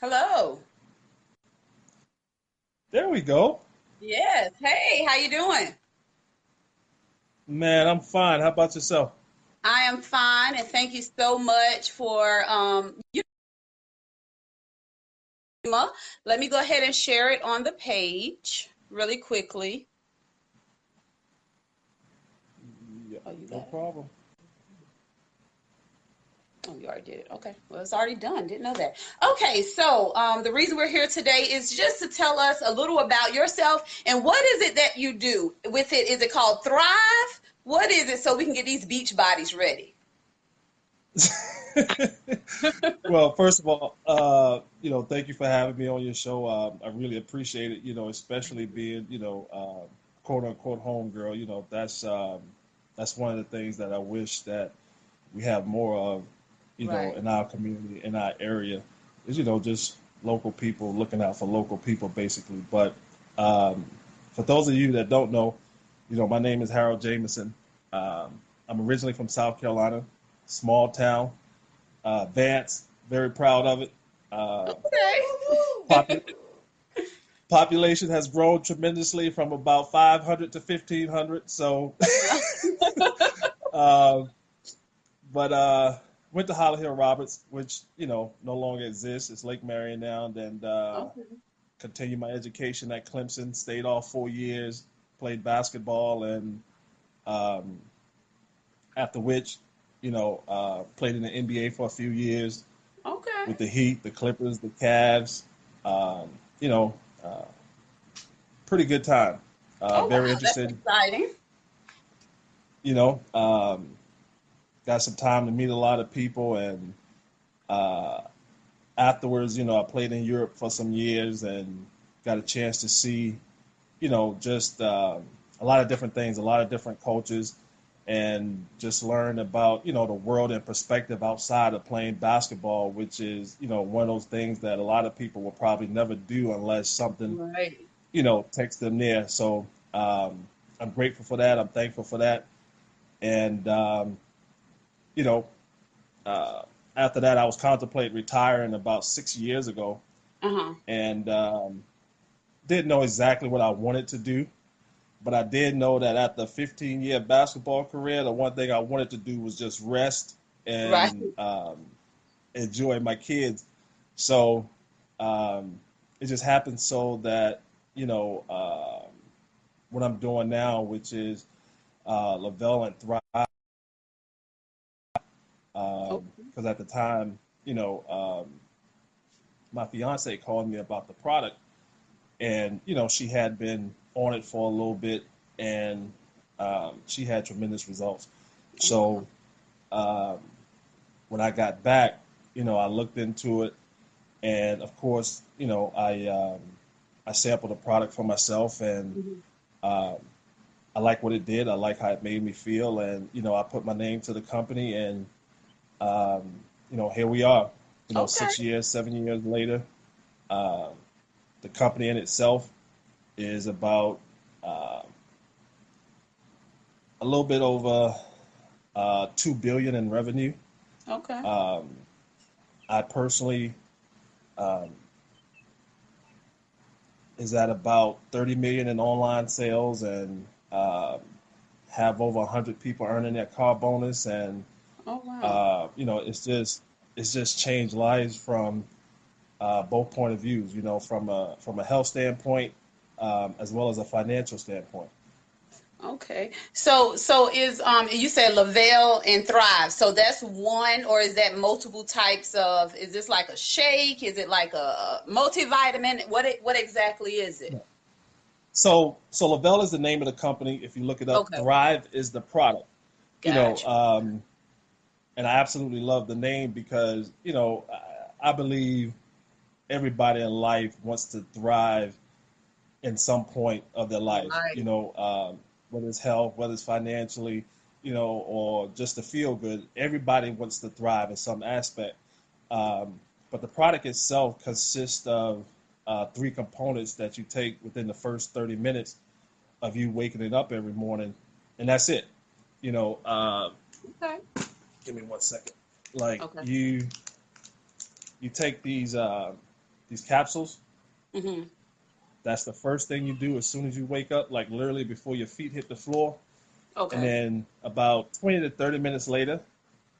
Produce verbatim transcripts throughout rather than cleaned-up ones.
Hello. There we go. Yes. Hey, how you doing? Man, I'm fine. How about yourself? I am fine, and thank you so much for um, you. Let me go ahead and share it on the page really quickly. Yeah, oh, you no problem. It. Oh, you already did it. Okay. Well, it's already done. Didn't know that. Okay. So um, the reason we're here today is just to tell us a little about yourself and what is it that you do with it? Is it called Thrive? What is it, so we can get these beach bodies ready? Well, first of all, uh, you know, thank you for having me on your show. Uh, I really appreciate it, you know, especially being, you know, uh, quote unquote homegirl. You know, that's um, that's one of the things that I wish that we have more of, you right. know, in our community, in our area, is, you know, just local people looking out for local people, basically. But um, for those of you that don't know, you know, my name is Harold Jameson. Um, I'm originally from South Carolina, small town, uh, Vance, very proud of it. Uh, okay. popu- population has grown tremendously from about five hundred to fifteen hundred. So, uh, but uh, went to Holly Hill Roberts, which, you know, no longer exists. It's Lake Marion now, and uh, okay. continued my education at Clemson, stayed all four years. Played basketball, and um, after which, you know, uh, played in the N B A for a few years. Okay. With the Heat, the Clippers, the Cavs. Um, you know, uh, pretty good time. Uh, oh, very wow, interested. That's exciting. You know, um, got some time to meet a lot of people, and uh, afterwards, you know, I played in Europe for some years and got a chance to see. You know, just uh, a lot of different things, a lot of different cultures, and just learn about, you know, the world and perspective outside of playing basketball, which is, you know, one of those things that a lot of people will probably never do unless something, right. you know, takes them there. So um, I'm grateful for that. I'm thankful for that. And, um, you know, uh, after that, I was contemplating retiring about six years ago. Uh-huh. And, um didn't know exactly what I wanted to do, but I did know that after a fifteen-year basketball career, the one thing I wanted to do was just rest and right. um, enjoy my kids. So um, it just happened so that, you know, uh, what I'm doing now, which is uh, Le-Vel and Thrive, because um, okay. at the time, you know, um, my fiance called me about the product. And, you know, she had been on it for a little bit, and um, she had tremendous results. So um, when I got back, you know, I looked into it. And, of course, you know, I um, I sampled a product for myself, and mm-hmm. um, I like what it did. I like how it made me feel. And, you know, I put my name to the company, and, um, you know, here we are, you know, okay. six years, seven years later. Um, The company in itself is about uh, a little bit over uh, two billion in revenue. Okay. Um, I personally um, is at about thirty million in online sales, and uh, have over a hundred people earning their car bonus. And oh, wow. uh, you know, it's just it's just changed lives from. Uh, both point of views, you know, from a from a health standpoint, um, as well as a financial standpoint. Okay, so so is um you said Le-Vel and Thrive, so that's one, or is that multiple types of? Is this like a shake? Is it like a multivitamin? What it, what exactly is it? So so Le-Vel is the name of the company. If you look it up, okay. Thrive is the product. Gotcha. You know, um, and I absolutely love the name because you know I, I believe. Everybody in life wants to thrive in some point of their life, right. you know, um, whether it's health, whether it's financially, you know, or just to feel good. Everybody wants to thrive in some aspect. Um, but the product itself consists of uh, three components that you take within the first thirty minutes of you waking up every morning. And that's it. You know, uh, okay. give me one second. Like okay. you, you take these, uh, these capsules. Mm-hmm. That's the first thing you do as soon as you wake up, like literally before your feet hit the floor. Okay. And then about twenty to thirty minutes later,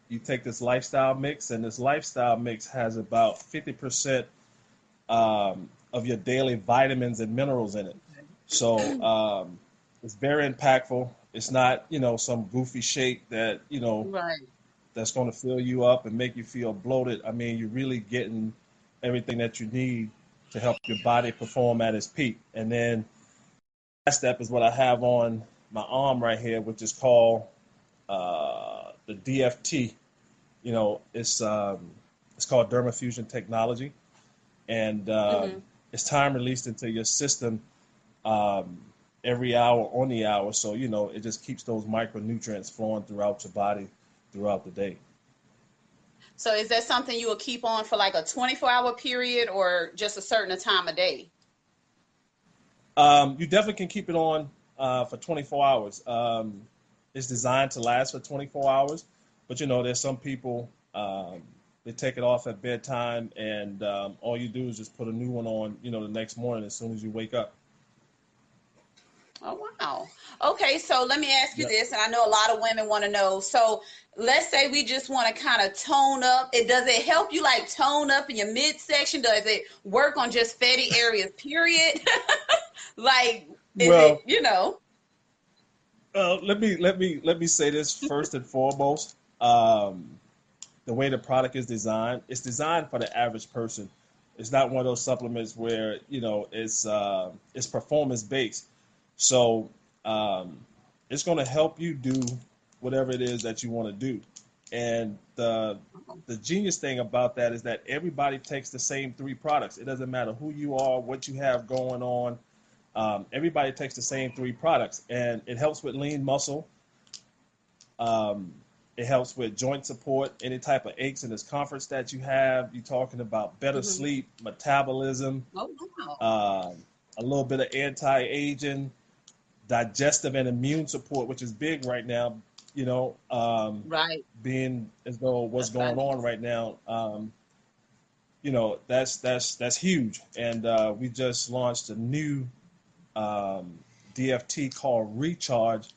you take this lifestyle mix, and this lifestyle mix has about fifty percent um, of your daily vitamins and minerals in it. So um, it's very impactful. It's not, you know, some goofy shake that, you know, right. that's going to fill you up and make you feel bloated. I mean, you're really getting everything that you need to help your body perform at its peak. And then last step is what I have on my arm right here, which is called uh, the D F T. You know, it's um, it's called Derma Fusion Technology, and uh, mm-hmm. it's time released into your system um, every hour on the hour. So, you know, it just keeps those micronutrients flowing throughout your body throughout the day. So is that something you will keep on for like a twenty-four hour period or just a certain time of day? Um, you definitely can keep it on uh, for twenty-four hours. Um, it's designed to last for twenty-four hours, but you know, there's some people, um, they take it off at bedtime, and um, all you do is just put a new one on, you know, the next morning as soon as you wake up. Oh, wow. Okay, so let me ask you yep. this, and I know a lot of women want to know. So let's say we just want to kind of tone up. It does it help you like tone up in your midsection? Does it work on just fatty areas, period? like, is well, it, you know. Uh, let me let me let me say this first and foremost. Um, the way the product is designed, it's designed for the average person. It's not one of those supplements where, you know, it's uh, it's performance based. So um, it's going to help you do whatever it is that you want to do. And the, the genius thing about that is that everybody takes the same three products. It doesn't matter who you are, what you have going on. Um, everybody takes the same three products, and it helps with lean muscle. Um, it helps with joint support, any type of aches and discomforts that you have. You're talking about better mm-hmm. sleep, metabolism, oh, wow. uh, a little bit of anti-aging, digestive and immune support, which is big right now, you know, um, right. being as though what's that's going right. on right now, um, you know, that's, that's, that's huge. And uh, we just launched a new um, D F T called Recharge.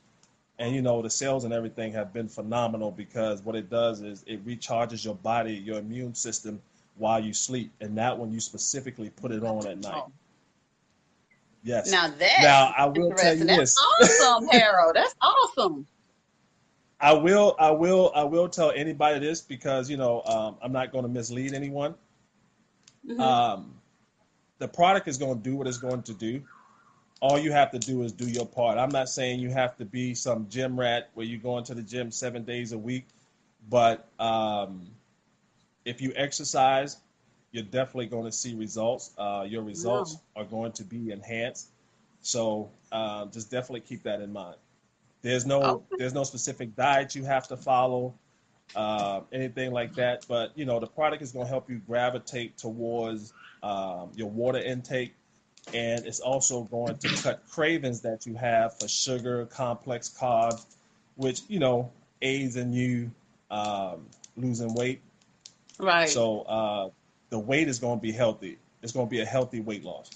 And, you know, the sales and everything have been phenomenal because what it does is it recharges your body, your immune system while you sleep. And that one you specifically put it on at night. Yes. Now that now I will tell you this. That's awesome, Harold. That's awesome. I will, I will, I will tell anybody this because you know um, I'm not going to mislead anyone. Mm-hmm. Um, the product is going to do what it's going to do. All you have to do is do your part. I'm not saying you have to be some gym rat where you're going to the gym seven days a week, but um, if you exercise, you're definitely going to see results. Uh, your results wow. are going to be enhanced. So uh, just definitely keep that in mind. There's no okay. there's no specific diet you have to follow, uh, anything like that. But, you know, the product is going to help you gravitate towards um, your water intake. And it's also going to cut cravings that you have for sugar, complex carbs, which, you know, aids in you um, losing weight. Right. So, uh the weight is going to be healthy. It's going to be a healthy weight loss.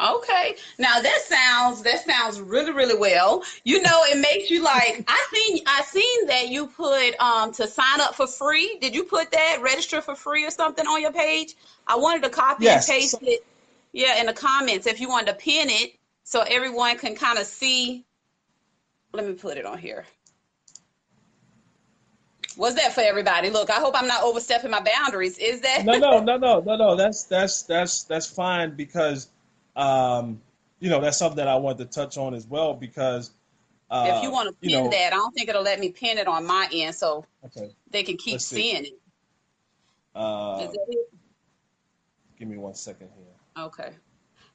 Okay. Now that sounds, that sounds really, really well. You know, it makes you like, I seen, I seen that you put um, to sign up for free. Did you put that register for free or something on your page? I wanted to copy yes. and paste it. Yeah. In the comments, if you wanted to pin it so everyone can kind of see, let me put it on here. Was that for everybody? Look, I hope I'm not overstepping my boundaries. Is that? No, no, no, no, no, no. That's that's that's that's fine because, um, you know, that's something that I wanted to touch on as well because. Uh, if you want to pin you know, that, I don't think it'll let me pin it on my end, so okay. they can keep Let's seeing see. it. Uh, is that it? Give me one second here. Okay.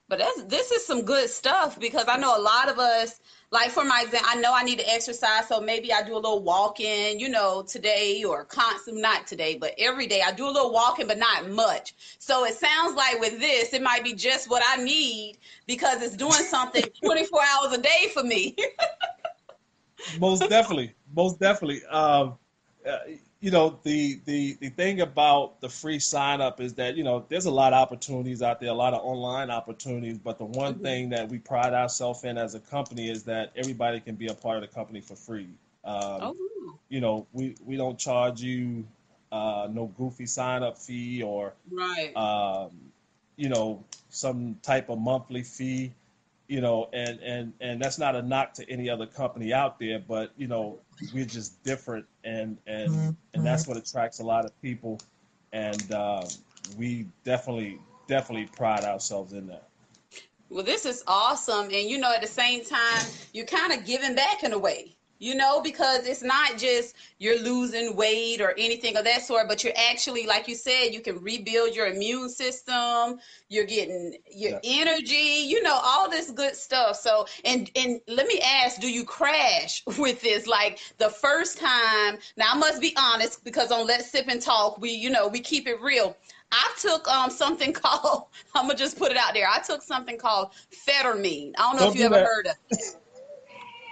But that's, this is some good stuff because I know a lot of us, like for my example, I know I need to exercise. So maybe I do a little walking, you know, today or constant, not today, but every day I do a little walking, but not much. So it sounds like with this, it might be just what I need because it's doing something twenty-four hours a day for me. Most definitely. Most definitely. Um, uh, you know, the, the, the thing about the free sign up is that, you know, there's a lot of opportunities out there, a lot of online opportunities. But the one mm-hmm. thing that we pride ourselves in as a company is that everybody can be a part of the company for free. Um, oh. You know, we, we don't charge you uh, no goofy sign up fee or, right. um, you know, some type of monthly fee, you know, and, and, and that's not a knock to any other company out there, but, you know, we're just different, and, and, mm-hmm. and that's what attracts a lot of people. And uh, we definitely, definitely pride ourselves in that. Well, this is awesome. And, you know, at the same time, you're kind of giving back in a way, you know, because it's not just you're losing weight or anything of that sort, but you're actually, like you said, you can rebuild your immune system, you're getting your yeah. energy, you know, all this good stuff. So, and, and let me ask, do you crash with this? Like the first time, now I must be honest, because on Let's Sip and Talk, we, you know, we keep it real. I took um something called, I'm gonna just put it out there. I took something called Phetamine. I don't know don't if you ever that. heard of it.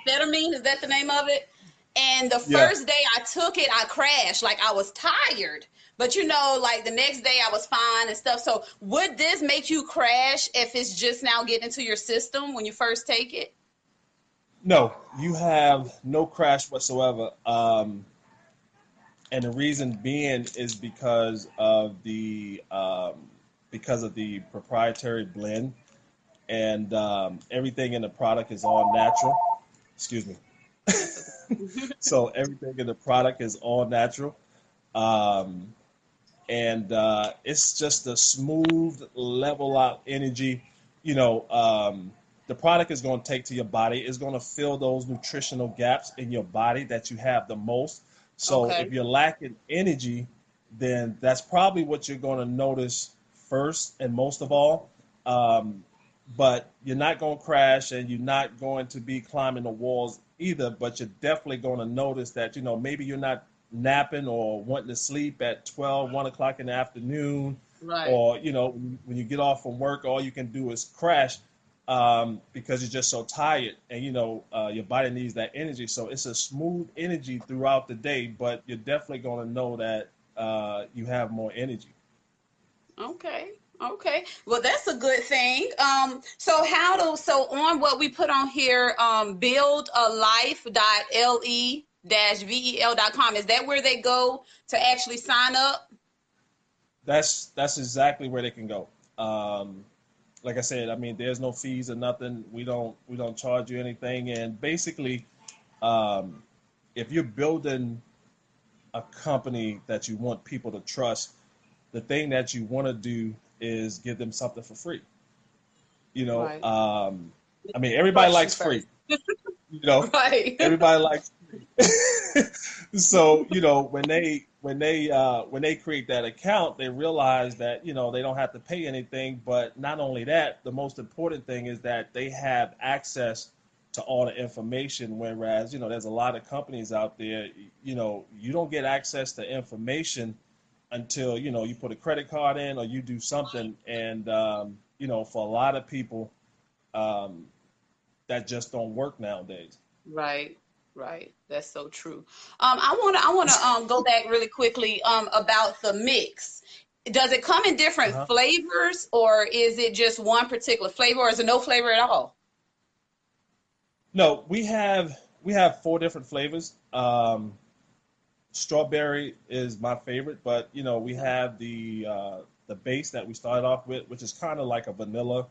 Phetamine, is that the name of it? And the yeah. first day I took it, I crashed. Like I was tired, but you know, like the next day I was fine and stuff. So would this make you crash if it's just now getting into your system when you first take it? No, you have no crash whatsoever. Um, and the reason being is because of the, um, because of the proprietary blend, and um, everything in the product is all natural. Excuse me. So everything in the product is all natural. Um, and uh, it's just a smooth, level out energy. You know, um, the product is going to take to your body. It's going to fill those nutritional gaps in your body that you have the most. So okay. if you're lacking energy, then that's probably what you're going to notice first and most of all. Um, But you're not going to crash, and you're not going to be climbing the walls either, but you're definitely going to notice that, you know, maybe you're not napping or wanting to sleep at twelve, one o'clock in the afternoon. Right. Or, you know, when you get off from work, all you can do is crash um, because you're just so tired, and, you know, uh, your body needs that energy. So it's a smooth energy throughout the day, but you're definitely going to know that uh, you have more energy. Okay. Okay. Well, that's a good thing. Um, so how do, so on what we put on here, um, build a life dot L E dash V E L dot com, is that where they go to actually sign up? That's, that's exactly where they can go. Um, like I said, I mean, there's no fees or nothing. We don't, we don't charge you anything. And basically, um, if you're building a company that you want people to trust, the thing that you want to do is give them something for free. You know, right. um, I mean, everybody likes free, you know, right. everybody likes free. So, you know, when they, when they, uh, when they create that account, they realize that, you know, they don't have to pay anything, but not only that, the most important thing is that they have access to all the information. Whereas, you know, there's a lot of companies out there, you know, you don't get access to information until, you know, you put a credit card in or you do something. And, um, you know, for a lot of people, um, that just don't work nowadays. Right. Right. That's so true. Um, I want to, I want to um, go back really quickly um, about the mix. Does it come in different uh-huh. flavors, or is it just one particular flavor, or is it no flavor at all? No, we have, we have four different flavors. Um, Strawberry is my favorite, but you know, we have the uh, the base that we started off with, which is kind of like a vanilla.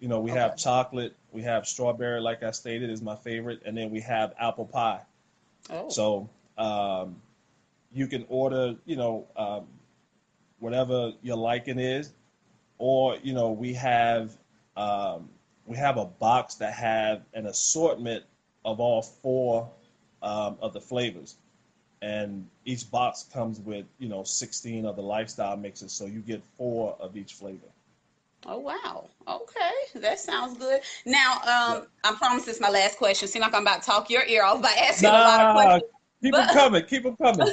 You know, we okay. have chocolate, we have strawberry, like I stated, is my favorite, and then we have apple pie. Oh. So um, you can order, you know, um, whatever your liking is, or you know, we have um, we have a box that have an assortment of all four um, of the flavors. And each box comes with, you know, sixteen of the lifestyle mixes. So you get four of each flavor. Oh, wow. Okay. That sounds good. Now, um, yeah. I promise this is my last question. Seems like I'm about to talk your ear off by asking nah, a lot of questions. Keep but, them coming. Keep them coming.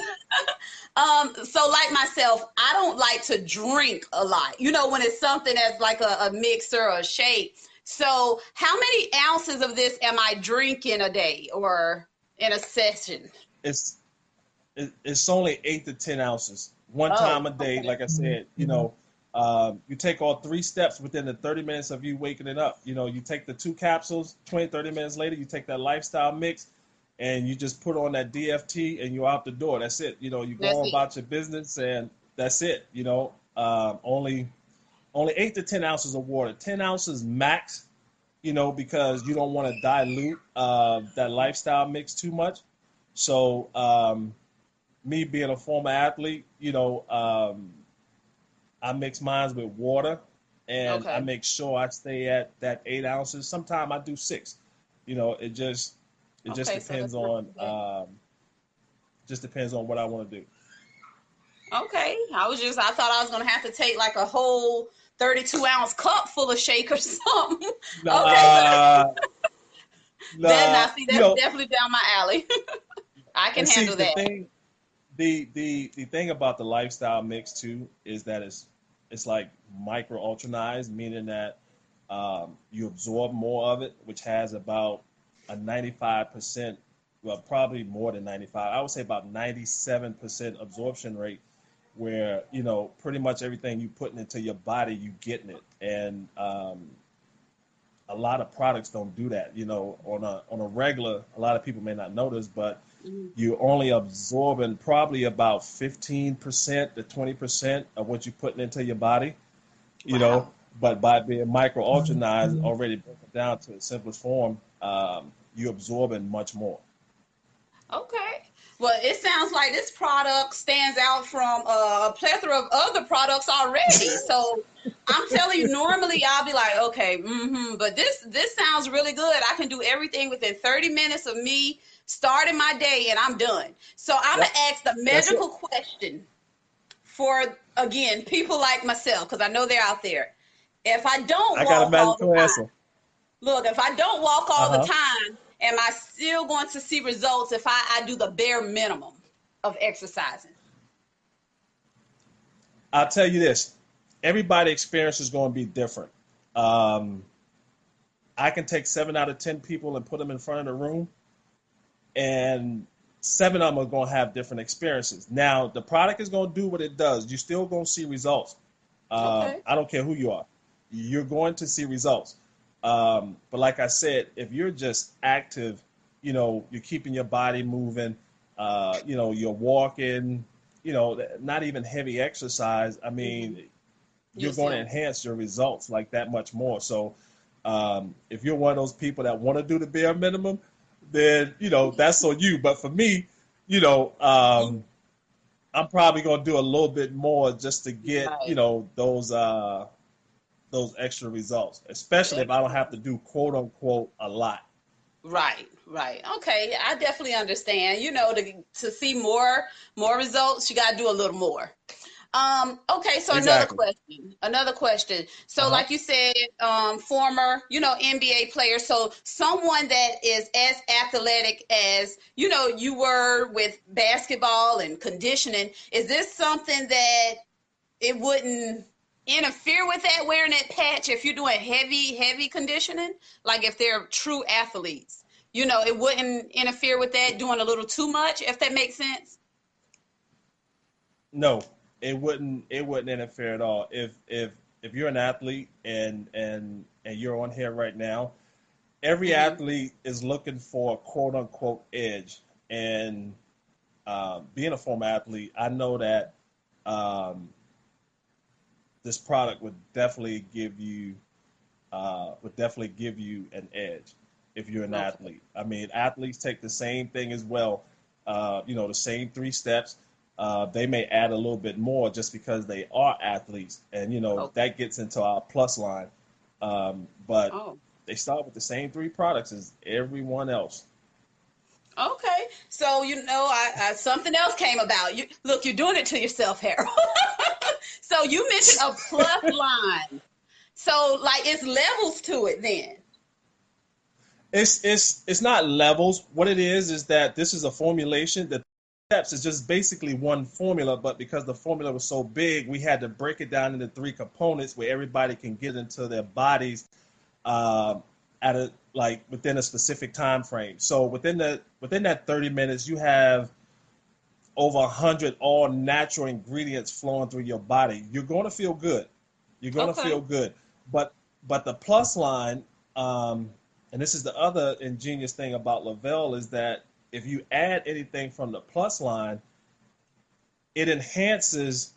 um, so like myself, I don't like to drink a lot, you know, when it's something that's like a, a mixer or a shake. So how many ounces of this am I drinking a day or in a session? It's it's only eight to ten ounces, one oh, time a day. Okay. Like I said, you know, uh, you take all three steps within the thirty minutes of you waking it up. You know, you take the two capsules, twenty, thirty minutes later, you take that lifestyle mix and you just put on that D F T and you're out the door. That's it. You know, you go on about your business and that's it. You know, uh, only, only eight to ten ounces of water, ten ounces max, you know, because you don't want to dilute uh, that lifestyle mix too much. So, um, me being a former athlete, you know, um, I mix mine with water and okay. I make sure I stay at that eight ounces. Sometimes I do six, you know, it just, it okay, just depends so on, um, just depends on what I want to do. Okay. I was just, I thought I was going to have to take like a whole thirty-two ounce cup full of shake or something. No, okay. Uh, no, then I see that's you know, definitely down my alley. I can handle see, that. The thing, The, the the thing about the lifestyle mix too is that it's it's like micro ultranized, meaning that um, you absorb more of it, which has about a ninety-five percent, well, probably more than ninety-five. I would say about ninety-seven percent absorption rate, where you know pretty much everything you putting into your body, you getting it, and um, a lot of products don't do that. You know, on a on a regular, a lot of people may not notice, but you're only absorbing probably about fifteen percent to twenty percent of what you're putting into your body, you wow. know, but by being micro ultranized, mm-hmm. already broken down to its simplest form, um, you're absorbing much more. Okay. Well, it sounds like this product stands out from a plethora of other products already. So I'm telling you, normally I'll be like, okay, mm-hmm, but this, this sounds really good. I can do everything within thirty minutes of me starting my day and I'm done. So I'm going to ask the medical question for, again, people like myself, because I know they're out there. If I don't I walk all the answer. time, look, if I don't walk all uh-huh. the time, am I still going to see results if I, I do the bare minimum of exercising? I'll tell you this. Everybody's experience is going to be different. Um, I can take seven out of ten people and put them in front of the room, and seven of them are going to have different experiences. Now, the product is going to do what it does. You're still going to see results. Uh, okay. I don't care who you are. You're going to see results. Um, but like I said, if you're just active, you know, you're keeping your body moving, uh, you know, you're walking, you know, not even heavy exercise. I mean, mm-hmm. you're yes, going to enhance your results like that much more. So um, if you're one of those people that want to do the bare minimum, then, you know, that's on you. But for me, you know, um, I'm probably going to do a little bit more just to get, right. you know, those uh, those extra results, especially if I don't have to do, quote unquote, a lot. Right. Right. Okay. I definitely understand, you know, to to see more, more results, you got to do a little more. Um, okay. So exactly. another question, another question. So uh-huh. like you said, um, former, you know, N B A player. So someone that is as athletic as, you know, you were with basketball and conditioning, is this something that it wouldn't interfere with that wearing that patch? If you're doing heavy, heavy conditioning, like if they're true athletes, you know, it wouldn't interfere with that doing a little too much, if that makes sense. No. It wouldn't. It wouldn't interfere at all. If if if you're an athlete and and and you're on here right now, every mm-hmm. athlete is looking for a quote unquote edge. And uh, being a former athlete, I know that um, this product would definitely give you uh, would definitely give you an edge if you're an okay. athlete. I mean, athletes take the same thing as well. Uh, you know, the same three steps. Uh, they may add a little bit more just because they are athletes, and you know okay. that gets into our plus line. Um, but oh. they start with the same three products as everyone else. Okay, so you know, I, I something else came about. You look, you're doing it to yourself, Harold. So you mentioned a plus line. So like, it's levels to it then. It's it's it's not levels. What it is is that this is a formulation that. Is just basically one formula, but because the formula was so big, we had to break it down into three components where everybody can get into their bodies uh, at a like within a specific time frame. So within the within that thirty minutes, you have over one hundred all natural ingredients flowing through your body. You're going to feel good. You're going okay. to feel good. But but the plus line, um, and this is the other ingenious thing about Le-Vel, is that if you add anything from the plus line, it enhances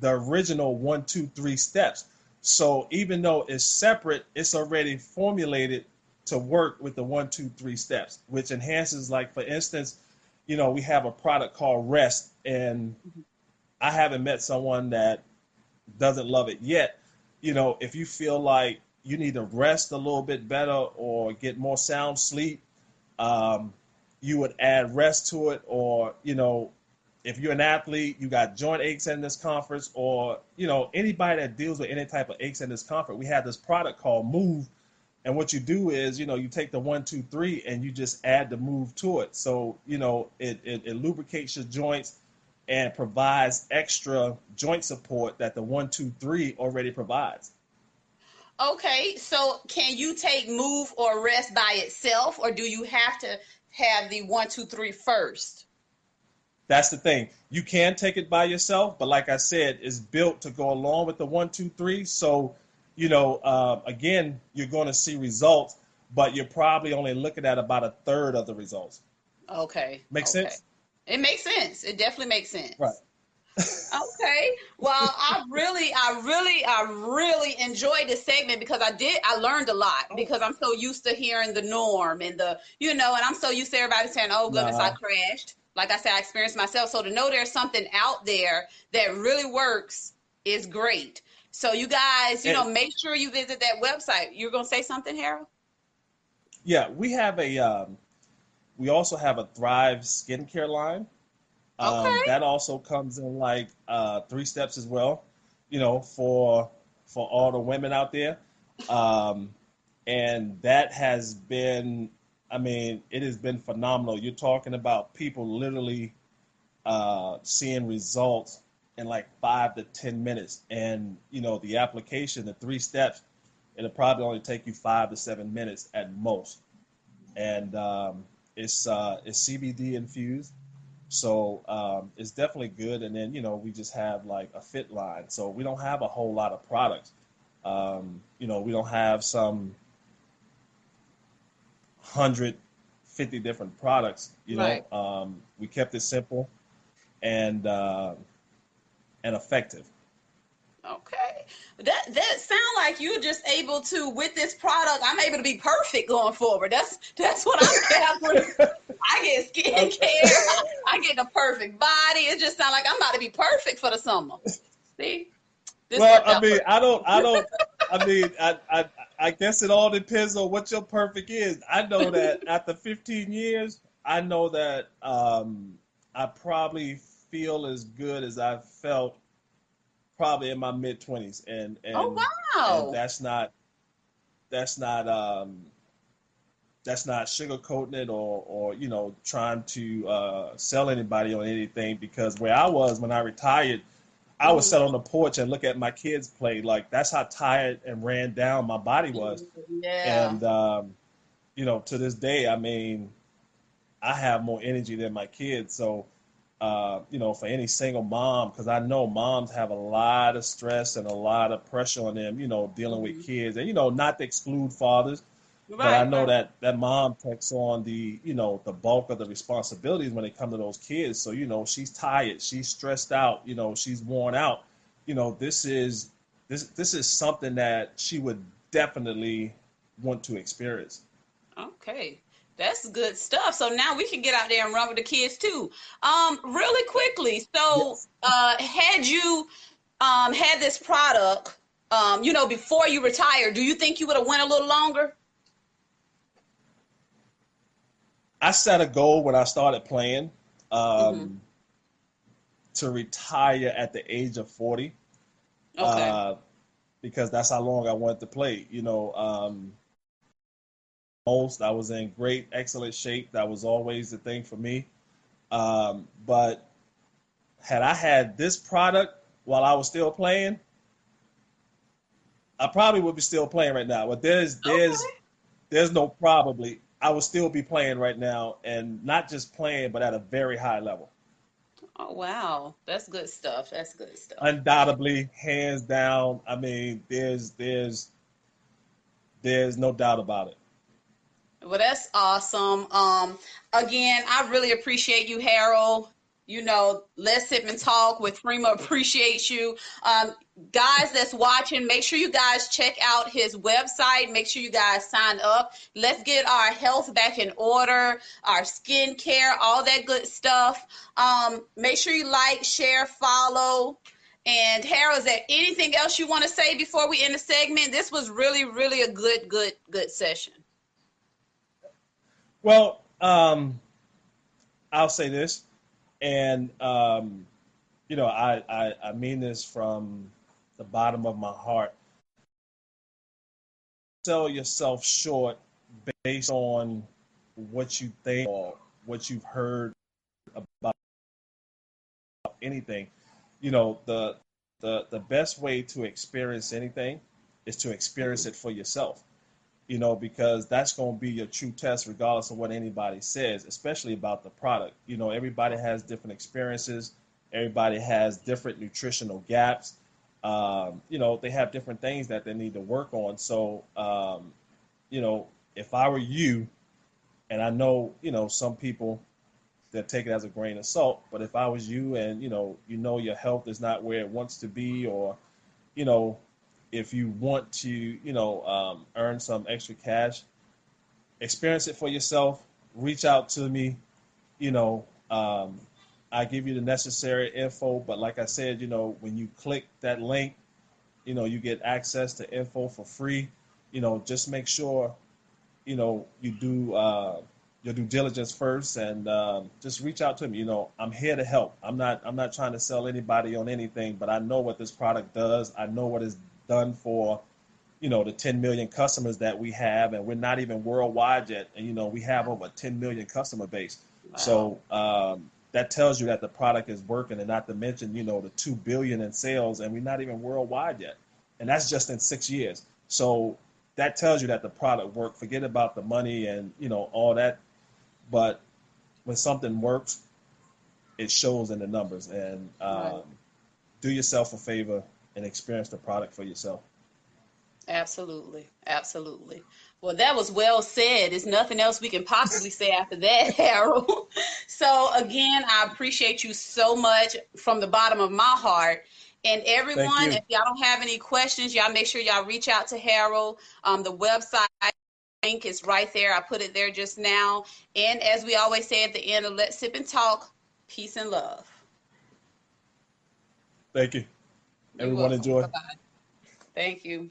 the original one, two, three steps. So even though it's separate, it's already formulated to work with the one, two, three steps, which enhances, like, for instance, you know, we have a product called Rest, and I haven't met someone that doesn't love it yet. You know, if you feel like you need to rest a little bit better or get more sound sleep, um, you would add Rest to it. Or, you know, if you're an athlete, you got joint aches and discomforts, or, you know, anybody that deals with any type of aches and discomfort, we have this product called Move. And what you do is, you know, you take the one, two, three, and you just add the Move to it. So, you know, it, it, it lubricates your joints and provides extra joint support that the one, two, three already provides. Okay. So can you take Move or Rest by itself, or do you have to have the one, two, three first? That's the thing. You can take it by yourself, but like I said, it's built to go along with the one, two, three. So, you know, uh, again, you're going to see results, but you're probably only looking at about a third of the results. Okay. Makes okay. sense? It makes sense. It definitely makes sense. Right. Okay. Well, I really, I really, I really enjoyed this segment because I did, I learned a lot because I'm so used to hearing the norm and the, you know, and I'm so used to everybody saying, oh, goodness, nah. I crashed. Like I said, I experienced myself. So to know there's something out there that really works is great. So you guys, you know, make sure you visit that website. You're going to say something, Harold? Yeah, we have a, um, we also have a Thrive skincare line. Um, okay. That also comes in like uh, three steps as well, you know, for, for all the women out there. Um, and that has been, I mean, it has been phenomenal. You're talking about people literally uh, seeing results in like five to ten minutes. And, you know, the application, the three steps, it'll probably only take you five to seven minutes at most. And um, it's uh, it's C B D infused. So um, it's definitely good. And then, you know, we just have like a fit line. So we don't have a whole lot of products. Um, you know, we don't have some one hundred fifty different products, you right. know, um, we kept it simple. And, uh, and effective. Okay. That that sounds like you're just able to, with this product, I'm able to be perfect going forward. That's that's what I'm getting. I get skincare. I, I get the perfect body. It just sounds like I'm about to be perfect for the summer. See? This well, I mean, perfect. I don't, I don't, I mean, I, I, I guess it all depends on what your perfect is. I know that after fifteen years, I know that um, I probably feel as good as I felt probably in my mid twenties, and and, oh, wow. and that's not that's not um, that's not sugarcoating it or or you know trying to uh, sell anybody on anything, because where I was when I retired, I would mm-hmm. sit on the porch and look at my kids play. Like, that's how tired and ran down my body was. Yeah. And um, you know, to this day, I mean, I have more energy than my kids, so. Uh, you know, for any single mom, because I know moms have a lot of stress and a lot of pressure on them, you know, dealing mm-hmm. with kids. And, you know, not to exclude fathers, right, but I know right. that that mom takes on the, you know, the bulk of the responsibilities when it comes to those kids. So, you know, she's tired, she's stressed out, you know, she's worn out. You know, this is this this is something that she would definitely want to experience. Okay. That's good stuff. So now we can get out there and run with the kids too. Um, really quickly. So, yes. uh, had you, um, had this product, um, you know, before you retired, do you think you would have went a little longer? I set a goal when I started playing, um, mm-hmm. to retire at the age of forty, okay. uh, because that's how long I wanted to play, you know, um, Most, I was in great, excellent shape. That was always the thing for me. Um, but had I had this product while I was still playing, I probably would be still playing right now. But there's, there's, okay. there's no probably. I would still be playing right now, and not just playing, but at a very high level. Oh, wow. That's good stuff. That's good stuff. Undoubtedly, hands down. I mean, there's, there's, there's no doubt about it. Well, that's awesome. Um, again, I really appreciate you, Harold. You know, Let's Sip and Talk with Freema appreciates you. Um, guys that's watching, make sure you guys check out his website. Make sure you guys sign up. Let's get our health back in order, our skincare, all that good stuff. Um, make sure you like, share, follow. And Harold, is there anything else you want to say before we end the segment? This was really, really a good, good, good session. Well, um, I'll say this. And, um, you know, I, I, I mean this from the bottom of my heart. Sell yourself short based on what you think or what you've heard about anything. You know, the, the, the best way to experience anything is to experience it for yourself, you know, because that's going to be your true test, regardless of what anybody says, especially about the product. You know, everybody has different experiences. Everybody has different nutritional gaps. Um, you know, they have different things that they need to work on. So, um, you know, if I were you, and I know, you know, some people that take it as a grain of salt, but if I was you and, you know, you know, your health is not where it wants to be, or, you know, if you want to, you know, um, earn some extra cash, experience it for yourself. Reach out to me. You know, um, I give you the necessary info. But like I said, you know, when you click that link, you know, you get access to info for free. You know, just make sure, you know, you do uh, your due diligence first, and um, just reach out to me. You know, I'm here to help. I'm not. I'm not trying to sell anybody on anything, but I know what this product does. I know what it's done for, you know, the ten million customers that we have, and we're not even worldwide yet. And, you know, we have over ten million customer base. Wow. So um, that tells you that the product is working, and not to mention, you know, the two billion in sales, and we're not even worldwide yet. And that's just in six years. So that tells you that the product worked. Forget about the money and, you know, all that. But when something works, it shows in the numbers. And um, right. do yourself a favor and experience the product for yourself. Absolutely. Absolutely. Well, that was well said. There's nothing else we can possibly say after that, Harold. So again, I appreciate you so much from the bottom of my heart. And everyone, if y'all don't have any questions, y'all make sure y'all reach out to Harold. Um, the website link is right there. I put it there just now. And as we always say at the end of Let's Sip and Talk, peace and love. Thank you. Everyone enjoy. Bye-bye. Thank you.